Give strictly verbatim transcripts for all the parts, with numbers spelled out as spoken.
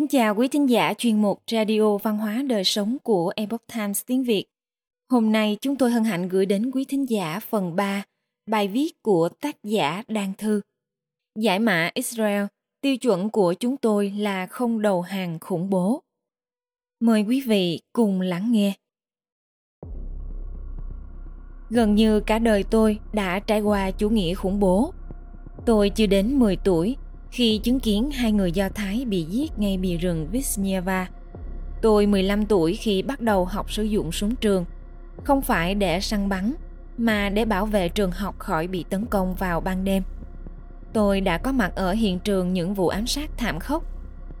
Kính chào quý thính giả chuyên mục Radio Văn hóa Đời Sống của Epoch Times tiếng Việt. Hôm nay chúng tôi hân hạnh gửi đến quý thính giả phần ba, bài viết của tác giả Đan Thư. Giải mã Israel, tiêu chuẩn của chúng tôi là không đầu hàng khủng bố. Mời quý vị cùng lắng nghe. Gần như cả đời tôi đã trải qua chủ nghĩa khủng bố. Tôi chưa đến mười tuổi khi chứng kiến hai người Do Thái bị giết ngay bìa rừng Vishneva. Tôi mười lăm tuổi khi bắt đầu học sử dụng súng trường, không phải để săn bắn, mà để bảo vệ trường học khỏi bị tấn công vào ban đêm. Tôi đã có mặt ở hiện trường những vụ ám sát thảm khốc,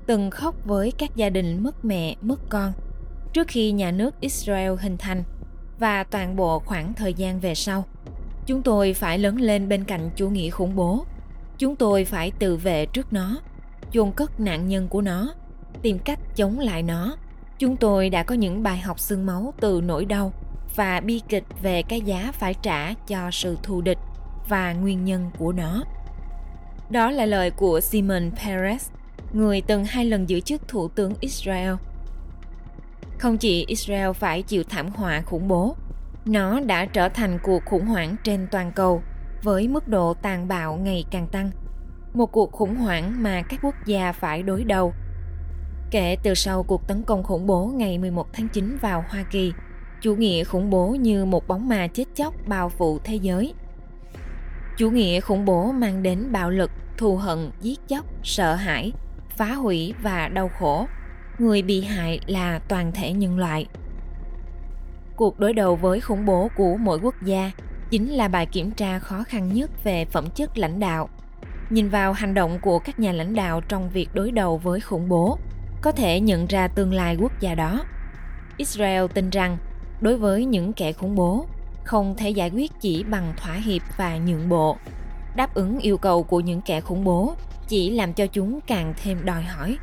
từng khóc với các gia đình mất mẹ, mất con, trước khi nhà nước Israel hình thành và toàn bộ khoảng thời gian về sau. Chúng tôi phải lớn lên bên cạnh chủ nghĩa khủng bố. Chúng tôi phải tự vệ trước nó, chôn cất nạn nhân của nó, tìm cách chống lại nó. Chúng tôi đã có những bài học xương máu từ nỗi đau và bi kịch về cái giá phải trả cho sự thù địch và nguyên nhân của nó. Đó là lời của Shimon Peres, người từng hai lần giữ chức thủ tướng Israel. Không chỉ Israel phải chịu thảm họa khủng bố, nó đã trở thành cuộc khủng hoảng trên toàn cầu với mức độ tàn bạo ngày càng tăng, một cuộc khủng hoảng mà các quốc gia phải đối đầu. Kể từ sau cuộc tấn công khủng bố ngày mười một tháng chín vào Hoa Kỳ, chủ nghĩa khủng bố như một bóng ma chết chóc bao phủ thế giới. Chủ nghĩa khủng bố mang đến bạo lực, thù hận, giết chóc, sợ hãi, phá hủy và đau khổ. Người bị hại là toàn thể nhân loại. Cuộc đối đầu với khủng bố của mỗi quốc gia chính là bài kiểm tra khó khăn nhất về phẩm chất lãnh đạo. Nhìn vào hành động của các nhà lãnh đạo trong việc đối đầu với khủng bố, có thể nhận ra tương lai quốc gia đó. Israel tin rằng, đối với những kẻ khủng bố, không thể giải quyết chỉ bằng thỏa hiệp và nhượng bộ. Đáp ứng yêu cầu của những kẻ khủng bố chỉ làm cho chúng càng thêm đòi hỏi.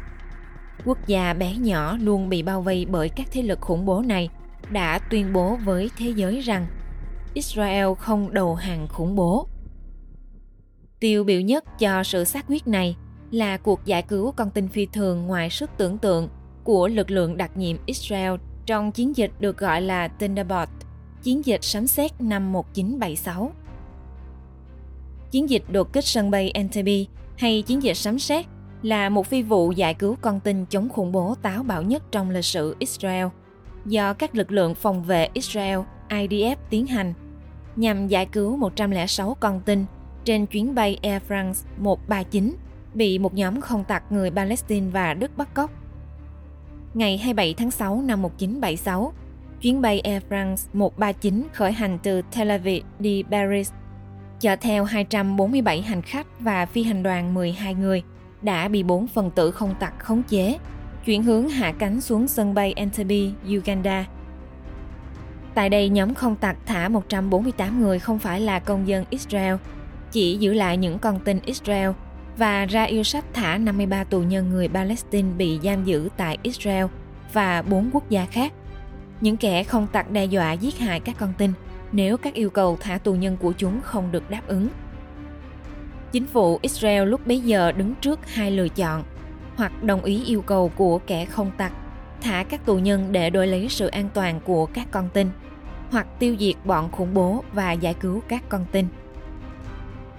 Quốc gia bé nhỏ luôn bị bao vây bởi các thế lực khủng bố này đã tuyên bố với thế giới rằng Israel không đầu hàng khủng bố. Tiêu biểu nhất cho sự xác quyết này là cuộc giải cứu con tin phi thường ngoài sức tưởng tượng của lực lượng đặc nhiệm Israel trong chiến dịch được gọi là Thunderbolt, chiến dịch sấm sét năm một nghìn chín trăm bảy mươi sáu. Chiến dịch đột kích sân bay Entebbe hay chiến dịch sấm sét là một phi vụ giải cứu con tin chống khủng bố táo bạo nhất trong lịch sử Israel do các lực lượng phòng vệ Israel I D F tiến hành, nhằm giải cứu một trăm lẻ sáu con tin trên chuyến bay Air France một ba chín bị một nhóm không tặc người Palestine và Đức bắt cóc. Ngày hai mươi bảy tháng sáu năm một nghìn chín trăm bảy mươi sáu, chuyến bay Air France một ba chín khởi hành từ Tel Aviv đi Paris, chở theo hai trăm bốn mươi bảy hành khách và phi hành đoàn mười hai người, đã bị bốn phần tử không tặc khống chế, chuyển hướng hạ cánh xuống sân bay Entebbe, Uganda. Tại đây, nhóm không tặc thả một trăm bốn mươi tám người không phải là công dân Israel, chỉ giữ lại những con tin Israel và ra yêu sách thả năm mươi ba tù nhân người Palestine bị giam giữ tại Israel và bốn quốc gia khác. Những kẻ không tặc đe dọa giết hại các con tin nếu các yêu cầu thả tù nhân của chúng không được đáp ứng. Chính phủ Israel lúc bấy giờ đứng trước hai lựa chọn: hoặc đồng ý yêu cầu của kẻ không tặc, thả các tù nhân để đổi lấy sự an toàn của các con tin, hoặc tiêu diệt bọn khủng bố và giải cứu các con tin.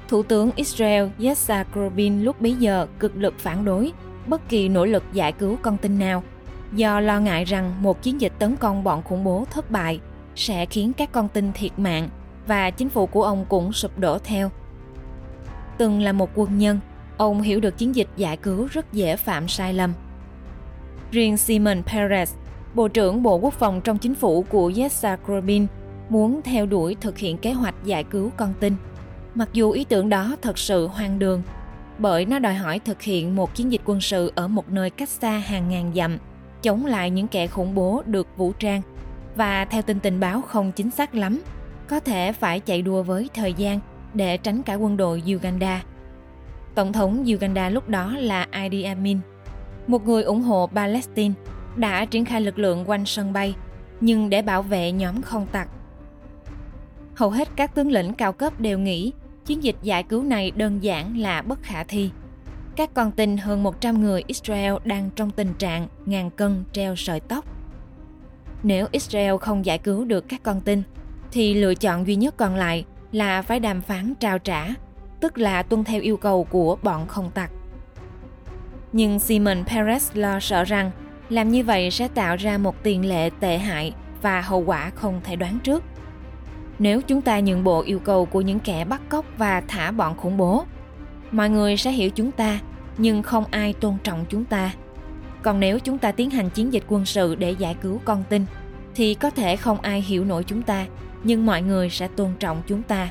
Thủ tướng Israel Yitzhak Rabin lúc bấy giờ cực lực phản đối bất kỳ nỗ lực giải cứu con tin nào do lo ngại rằng một chiến dịch tấn công bọn khủng bố thất bại sẽ khiến các con tin thiệt mạng và chính phủ của ông cũng sụp đổ theo. Từng là một quân nhân, ông hiểu được chiến dịch giải cứu rất dễ phạm sai lầm. Riêng Shimon Peres, Bộ trưởng Bộ Quốc phòng trong chính phủ của Yitzhak Rabin, muốn theo đuổi thực hiện kế hoạch giải cứu con tin, mặc dù ý tưởng đó thật sự hoang đường, bởi nó đòi hỏi thực hiện một chiến dịch quân sự ở một nơi cách xa hàng ngàn dặm, chống lại những kẻ khủng bố được vũ trang, và theo tin tình báo không chính xác lắm, có thể phải chạy đua với thời gian để tránh cả quân đội Uganda. Tổng thống Uganda lúc đó là Idi Amin, một người ủng hộ Palestine, đã triển khai lực lượng quanh sân bay, nhưng để bảo vệ nhóm không tặc. Hầu hết các tướng lĩnh cao cấp đều nghĩ chiến dịch giải cứu này đơn giản là bất khả thi. Các con tin hơn một trăm người Israel đang trong tình trạng ngàn cân treo sợi tóc. Nếu Israel không giải cứu được các con tin, thì lựa chọn duy nhất còn lại là phải đàm phán trao trả, tức là tuân theo yêu cầu của bọn không tặc. Nhưng Shimon Peres lo sợ rằng làm như vậy sẽ tạo ra một tiền lệ tệ hại và hậu quả không thể đoán trước. Nếu chúng ta nhượng bộ yêu cầu của những kẻ bắt cóc và thả bọn khủng bố, mọi người sẽ hiểu chúng ta, nhưng không ai tôn trọng chúng ta. Còn nếu chúng ta tiến hành chiến dịch quân sự để giải cứu con tin, thì có thể không ai hiểu nổi chúng ta, nhưng mọi người sẽ tôn trọng chúng ta.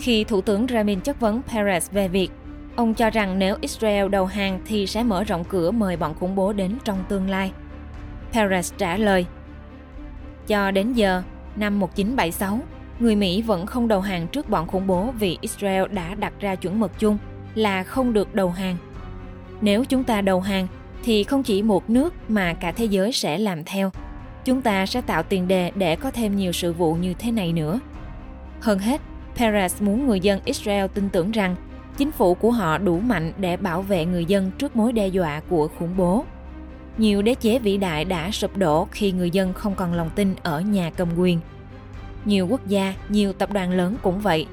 Khi Thủ tướng Rabin chất vấn Peres về việc, ông cho rằng nếu Israel đầu hàng thì sẽ mở rộng cửa mời bọn khủng bố đến trong tương lai. Peres trả lời, cho đến giờ, năm một nghìn chín trăm bảy mươi sáu, người Mỹ vẫn không đầu hàng trước bọn khủng bố vì Israel đã đặt ra chuẩn mực chung là không được đầu hàng. Nếu chúng ta đầu hàng thì không chỉ một nước mà cả thế giới sẽ làm theo. Chúng ta sẽ tạo tiền đề để có thêm nhiều sự vụ như thế này nữa. Hơn hết, Peres muốn người dân Israel tin tưởng rằng chính phủ của họ đủ mạnh để bảo vệ người dân trước mối đe dọa của khủng bố. Nhiều đế chế vĩ đại đã sụp đổ khi người dân không còn lòng tin ở nhà cầm quyền. Nhiều quốc gia, nhiều tập đoàn lớn cũng vậy.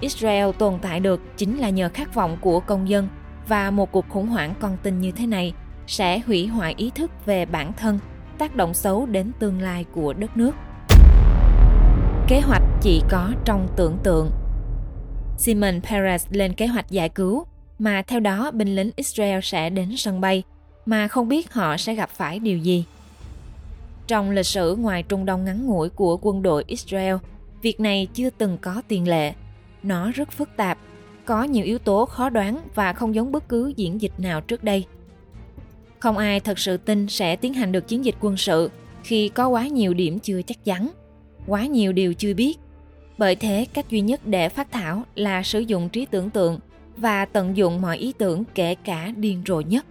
Israel tồn tại được chính là nhờ khát vọng của công dân, và một cuộc khủng hoảng con tin như thế này sẽ hủy hoại ý thức về bản thân, tác động xấu đến tương lai của đất nước. Kế hoạch chỉ có trong tưởng tượng. Shimon Peres lên kế hoạch giải cứu, mà theo đó binh lính Israel sẽ đến sân bay, mà không biết họ sẽ gặp phải điều gì. Trong lịch sử ngoài Trung Đông ngắn ngủi của quân đội Israel, việc này chưa từng có tiền lệ. Nó rất phức tạp, có nhiều yếu tố khó đoán và không giống bất cứ diễn dịch nào trước đây. Không ai thật sự tin sẽ tiến hành được chiến dịch quân sự khi có quá nhiều điểm chưa chắc chắn, quá nhiều điều chưa biết. Bởi thế, cách duy nhất để phát thảo là sử dụng trí tưởng tượng và tận dụng mọi ý tưởng kể cả điên rồ nhất.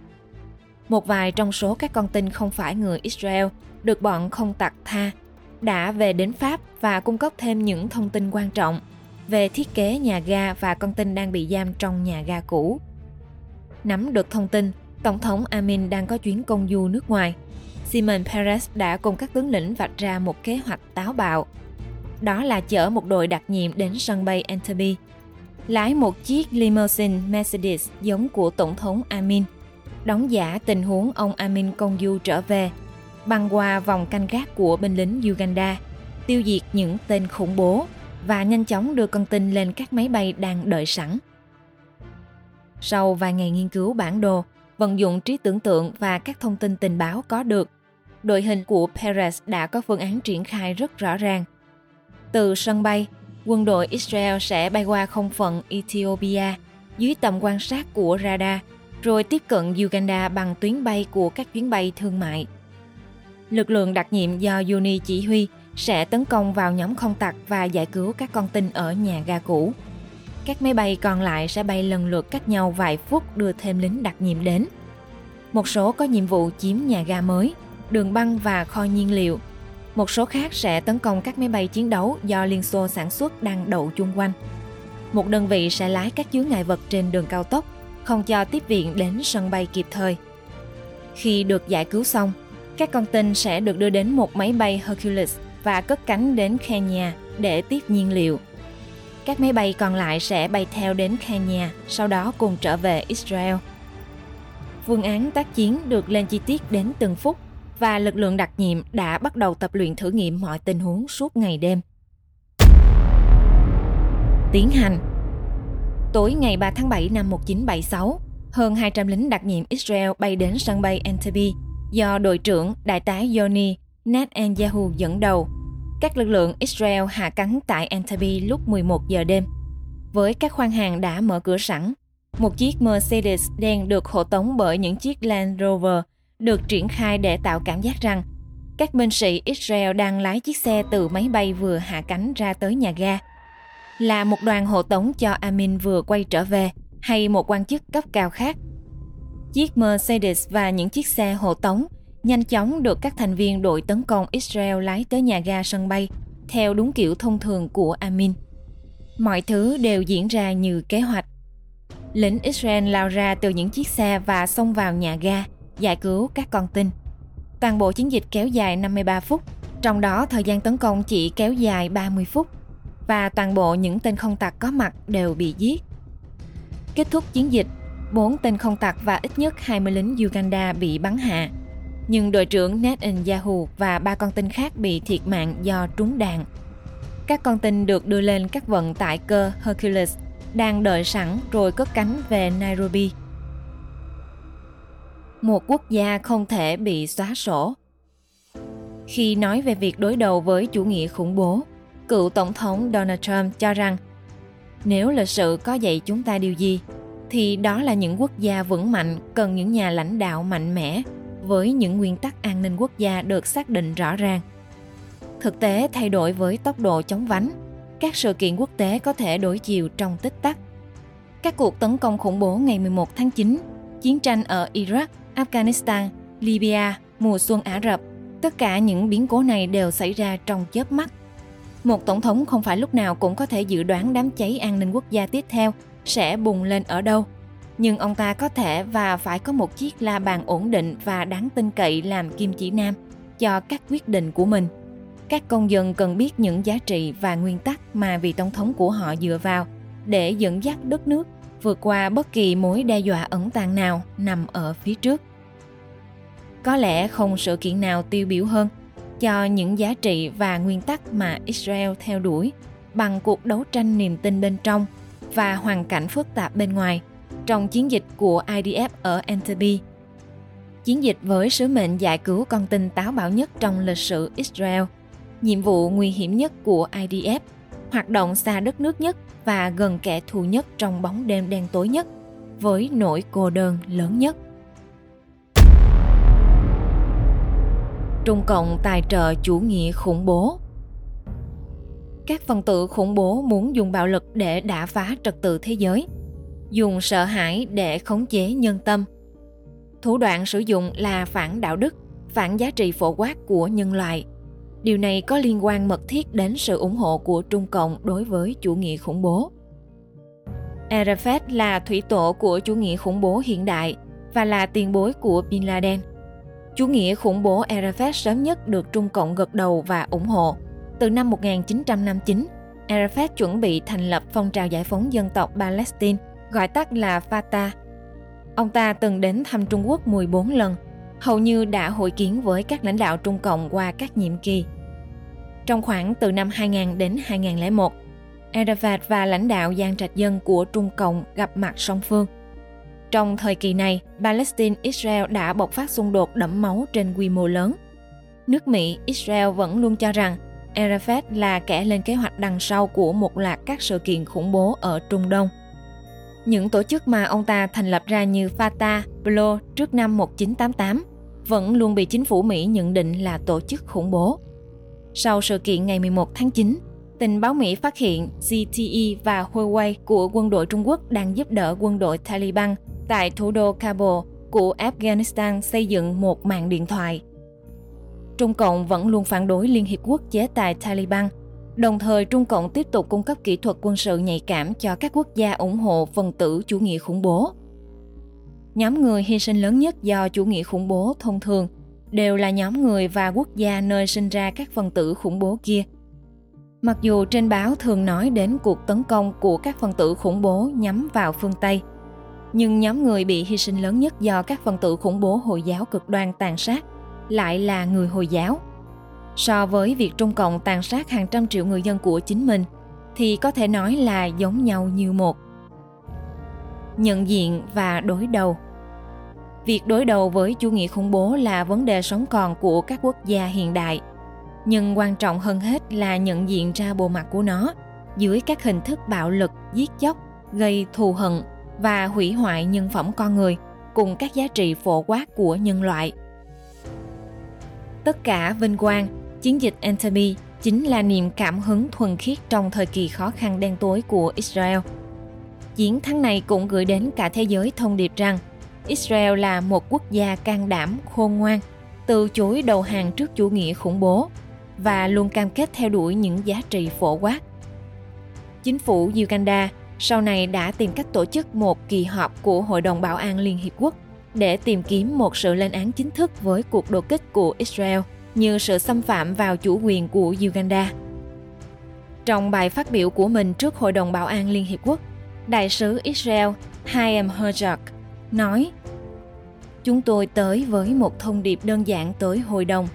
Một vài trong số các con tin không phải người Israel được bọn không tặc tha đã về đến Pháp và cung cấp thêm những thông tin quan trọng về thiết kế nhà ga và con tin đang bị giam trong nhà ga cũ. Nắm được thông tin, Tổng thống Amin đang có chuyến công du nước ngoài. Shimon Peres đã cùng các tướng lĩnh vạch ra một kế hoạch táo bạo. Đó là chở một đội đặc nhiệm đến sân bay Entebbe, lái một chiếc limousine Mercedes giống của Tổng thống Amin, đóng giả tình huống ông Amin công du trở về, băng qua vòng canh gác của binh lính Uganda, tiêu diệt những tên khủng bố và nhanh chóng đưa con tin lên các máy bay đang đợi sẵn. Sau vài ngày nghiên cứu bản đồ, vận dụng trí tưởng tượng và các thông tin tình báo có được, đội hình của Peres đã có phương án triển khai rất rõ ràng. Từ sân bay, quân đội Israel sẽ bay qua không phận Ethiopia dưới tầm quan sát của radar, rồi tiếp cận Uganda bằng tuyến bay của các chuyến bay thương mại. Lực lượng đặc nhiệm do Yoni chỉ huy sẽ tấn công vào nhóm không tặc và giải cứu các con tin ở nhà ga cũ. Các máy bay còn lại sẽ bay lần lượt cách nhau vài phút đưa thêm lính đặc nhiệm đến. Một số có nhiệm vụ chiếm nhà ga mới, đường băng và kho nhiên liệu. Một số khác sẽ tấn công các máy bay chiến đấu do Liên Xô sản xuất đang đậu chung quanh. Một đơn vị sẽ lái các chướng ngại vật trên đường cao tốc, không cho tiếp viện đến sân bay kịp thời. Khi được giải cứu xong, các con tin sẽ được đưa đến một máy bay Hercules và cất cánh đến Kenya để tiếp nhiên liệu. Các máy bay còn lại sẽ bay theo đến Kenya, sau đó cùng trở về Israel. Phương án tác chiến được lên chi tiết đến từng phút và lực lượng đặc nhiệm đã bắt đầu tập luyện thử nghiệm mọi tình huống suốt ngày đêm. Tiến hành. Tối ngày ba tháng bảy năm một nghìn chín trăm bảy mươi sáu, hơn hai trăm lính đặc nhiệm Israel bay đến sân bay Entebbe do đội trưởng đại tá Yoni Netanyahu dẫn đầu. Các lực lượng Israel hạ cánh tại Entebbe lúc mười một giờ đêm. Với các khoang hàng đã mở cửa sẵn, một chiếc Mercedes đen được hộ tống bởi những chiếc Land Rover được triển khai để tạo cảm giác rằng các binh sĩ Israel đang lái chiếc xe từ máy bay vừa hạ cánh ra tới nhà ga. Là một đoàn hộ tống cho Amin vừa quay trở về hay một quan chức cấp cao khác. Chiếc Mercedes và những chiếc xe hộ tống nhanh chóng được các thành viên đội tấn công Israel lái tới nhà ga sân bay theo đúng kiểu thông thường của Amin. Mọi thứ đều diễn ra như kế hoạch. lính Israel lao ra từ những chiếc xe và xông vào nhà ga, giải cứu các con tin. Toàn bộ chiến dịch kéo dài năm mươi ba phút, trong đó thời gian tấn công chỉ kéo dài ba mươi phút, và toàn bộ những tên không tặc có mặt đều bị giết. Kết thúc chiến dịch, bốn tên không tặc và ít nhất hai mươi lính Uganda bị bắn hạ, nhưng đội trưởng Netanyahu và ba con tin khác bị thiệt mạng do trúng đạn. Các con tin được đưa lên các vận tải cơ Hercules đang đợi sẵn rồi cất cánh về Nairobi. Một quốc gia không thể bị xóa sổ. Khi nói về việc đối đầu với chủ nghĩa khủng bố, cựu Tổng thống Donald Trump cho rằng nếu lịch sử có dạy chúng ta điều gì, thì đó là những quốc gia vững mạnh cần những nhà lãnh đạo mạnh mẽ với những nguyên tắc an ninh quốc gia được xác định rõ ràng. Thực tế thay đổi với tốc độ chóng vánh, các sự kiện quốc tế có thể đổi chiều trong tích tắc. Các cuộc tấn công khủng bố ngày mười một tháng chín, chiến tranh ở Iraq, Afghanistan, Libya, mùa xuân Ả Rập, tất cả những biến cố này đều xảy ra trong chớp mắt. Một tổng thống không phải lúc nào cũng có thể dự đoán đám cháy an ninh quốc gia tiếp theo sẽ bùng lên ở đâu, nhưng ông ta có thể và phải có một chiếc la bàn ổn định và đáng tin cậy làm kim chỉ nam cho các quyết định của mình. Các công dân cần biết những giá trị và nguyên tắc mà vị tổng thống của họ dựa vào để dẫn dắt đất nước vượt qua bất kỳ mối đe dọa ẩn tàng nào nằm ở phía trước. Có lẽ không sự kiện nào tiêu biểu hơn cho những giá trị và nguyên tắc mà Israel theo đuổi bằng cuộc đấu tranh niềm tin bên trong và hoàn cảnh phức tạp bên ngoài trong chiến dịch của I D F ở Entebbe. Chiến dịch với sứ mệnh giải cứu con tin táo bạo nhất trong lịch sử Israel, nhiệm vụ nguy hiểm nhất của I D F, hoạt động xa đất nước nhất và gần kẻ thù nhất trong bóng đêm đen tối nhất, với nỗi cô đơn lớn nhất. Trung Cộng tài trợ chủ nghĩa khủng bố. Các phần tử khủng bố muốn dùng bạo lực để đả phá trật tự thế giới, dùng sợ hãi để khống chế nhân tâm. Thủ đoạn sử dụng là phản đạo đức, phản giá trị phổ quát của nhân loại. Điều này có liên quan mật thiết đến sự ủng hộ của Trung Cộng đối với chủ nghĩa khủng bố. Arafat là thủy tổ của chủ nghĩa khủng bố hiện đại và là tiền bối của Bin Laden. Chủ nghĩa khủng bố Arafat sớm nhất được Trung Cộng gật đầu và ủng hộ. Từ năm một nghìn chín trăm năm mươi chín, Arafat chuẩn bị thành lập phong trào giải phóng dân tộc Palestine, gọi tắt là Fatah. Ông ta từng đến thăm Trung Quốc mười bốn lần, hầu như đã hội kiến với các lãnh đạo Trung Cộng qua các nhiệm kỳ. Trong khoảng từ năm hai không không không đến hai không không một, Arafat và lãnh đạo Giang Trạch Dân của Trung Cộng gặp mặt song phương. Trong thời kỳ này, Palestine-Israel đã bộc phát xung đột đẫm máu trên quy mô lớn. Nước Mỹ, Israel vẫn luôn cho rằng Arafat là kẻ lên kế hoạch đằng sau của một loạt các sự kiện khủng bố ở Trung Đông. Những tổ chức mà ông ta thành lập ra như Fatah, Blo trước năm một nghìn chín trăm tám mươi tám vẫn luôn bị chính phủ Mỹ nhận định là tổ chức khủng bố. Sau sự kiện ngày mười một tháng chín, tình báo Mỹ phát hiện Z T E và Huawei của quân đội Trung Quốc đang giúp đỡ quân đội Taliban tại thủ đô Kabul của Afghanistan xây dựng một mạng điện thoại. Trung Cộng vẫn luôn phản đối Liên Hiệp Quốc chế tài Taliban. Đồng thời, Trung Cộng tiếp tục cung cấp kỹ thuật quân sự nhạy cảm cho các quốc gia ủng hộ phần tử chủ nghĩa khủng bố. Nhóm người hy sinh lớn nhất do chủ nghĩa khủng bố thông thường đều là nhóm người và quốc gia nơi sinh ra các phần tử khủng bố kia. Mặc dù trên báo thường nói đến cuộc tấn công của các phần tử khủng bố nhắm vào phương Tây, nhưng nhóm người bị hy sinh lớn nhất do các phần tử khủng bố Hồi giáo cực đoan tàn sát lại là người Hồi giáo. So với việc Trung Cộng tàn sát hàng trăm triệu người dân của chính mình, thì có thể nói là giống nhau như một. Nhận diện và đối đầu. Việc đối đầu với chủ nghĩa khủng bố là vấn đề sống còn của các quốc gia hiện đại, nhưng quan trọng hơn hết là nhận diện ra bộ mặt của nó dưới các hình thức bạo lực, giết chóc, gây thù hận và hủy hoại nhân phẩm con người cùng các giá trị phổ quát của nhân loại. Tất cả vinh quang, chiến dịch Entebbe chính là niềm cảm hứng thuần khiết trong thời kỳ khó khăn đen tối của Israel. Chiến thắng này cũng gửi đến cả thế giới thông điệp rằng Israel là một quốc gia can đảm, khôn ngoan, từ chối đầu hàng trước chủ nghĩa khủng bố và luôn cam kết theo đuổi những giá trị phổ quát. Chính phủ Uganda sau này đã tìm cách tổ chức một kỳ họp của Hội đồng Bảo an Liên Hiệp Quốc để tìm kiếm một sự lên án chính thức với cuộc đột kích của Israel như sự xâm phạm vào chủ quyền của Uganda. Trong bài phát biểu của mình trước Hội đồng Bảo an Liên Hiệp Quốc, Đại sứ Israel Haim Herzog nói: "Chúng tôi tới với một thông điệp đơn giản tới Hội đồng.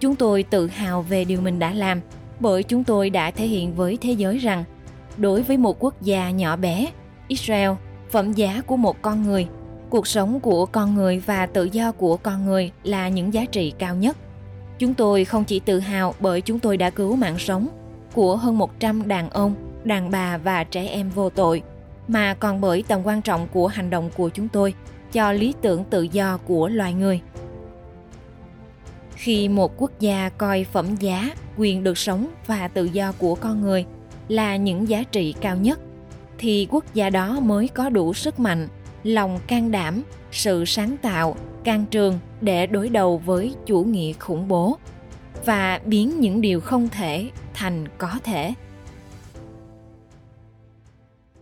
Chúng tôi tự hào về điều mình đã làm, bởi chúng tôi đã thể hiện với thế giới rằng đối với một quốc gia nhỏ bé, Israel, phẩm giá của một con người, cuộc sống của con người và tự do của con người là những giá trị cao nhất. Chúng tôi không chỉ tự hào bởi chúng tôi đã cứu mạng sống của hơn một trăm đàn ông, đàn bà và trẻ em vô tội, mà còn bởi tầm quan trọng của hành động của chúng tôi cho lý tưởng tự do của loài người." Khi một quốc gia coi phẩm giá, quyền được sống và tự do của con người là những giá trị cao nhất, thì quốc gia đó mới có đủ sức mạnh, lòng can đảm, sự sáng tạo, can trường để đối đầu với chủ nghĩa khủng bố và biến những điều không thể thành có thể.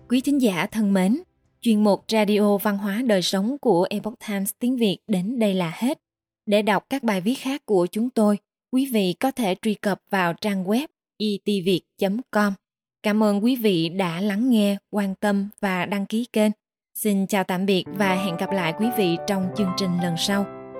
Quý thính giả thân mến, chuyên mục Radio Văn hóa Đời Sống của Epoch Times tiếng Việt đến đây là hết. Để đọc các bài viết khác của chúng tôi, quý vị có thể truy cập vào trang web e t viet chấm com. Cảm ơn quý vị đã lắng nghe, quan tâm và đăng ký kênh. Xin chào tạm biệt và hẹn gặp lại quý vị trong chương trình lần sau.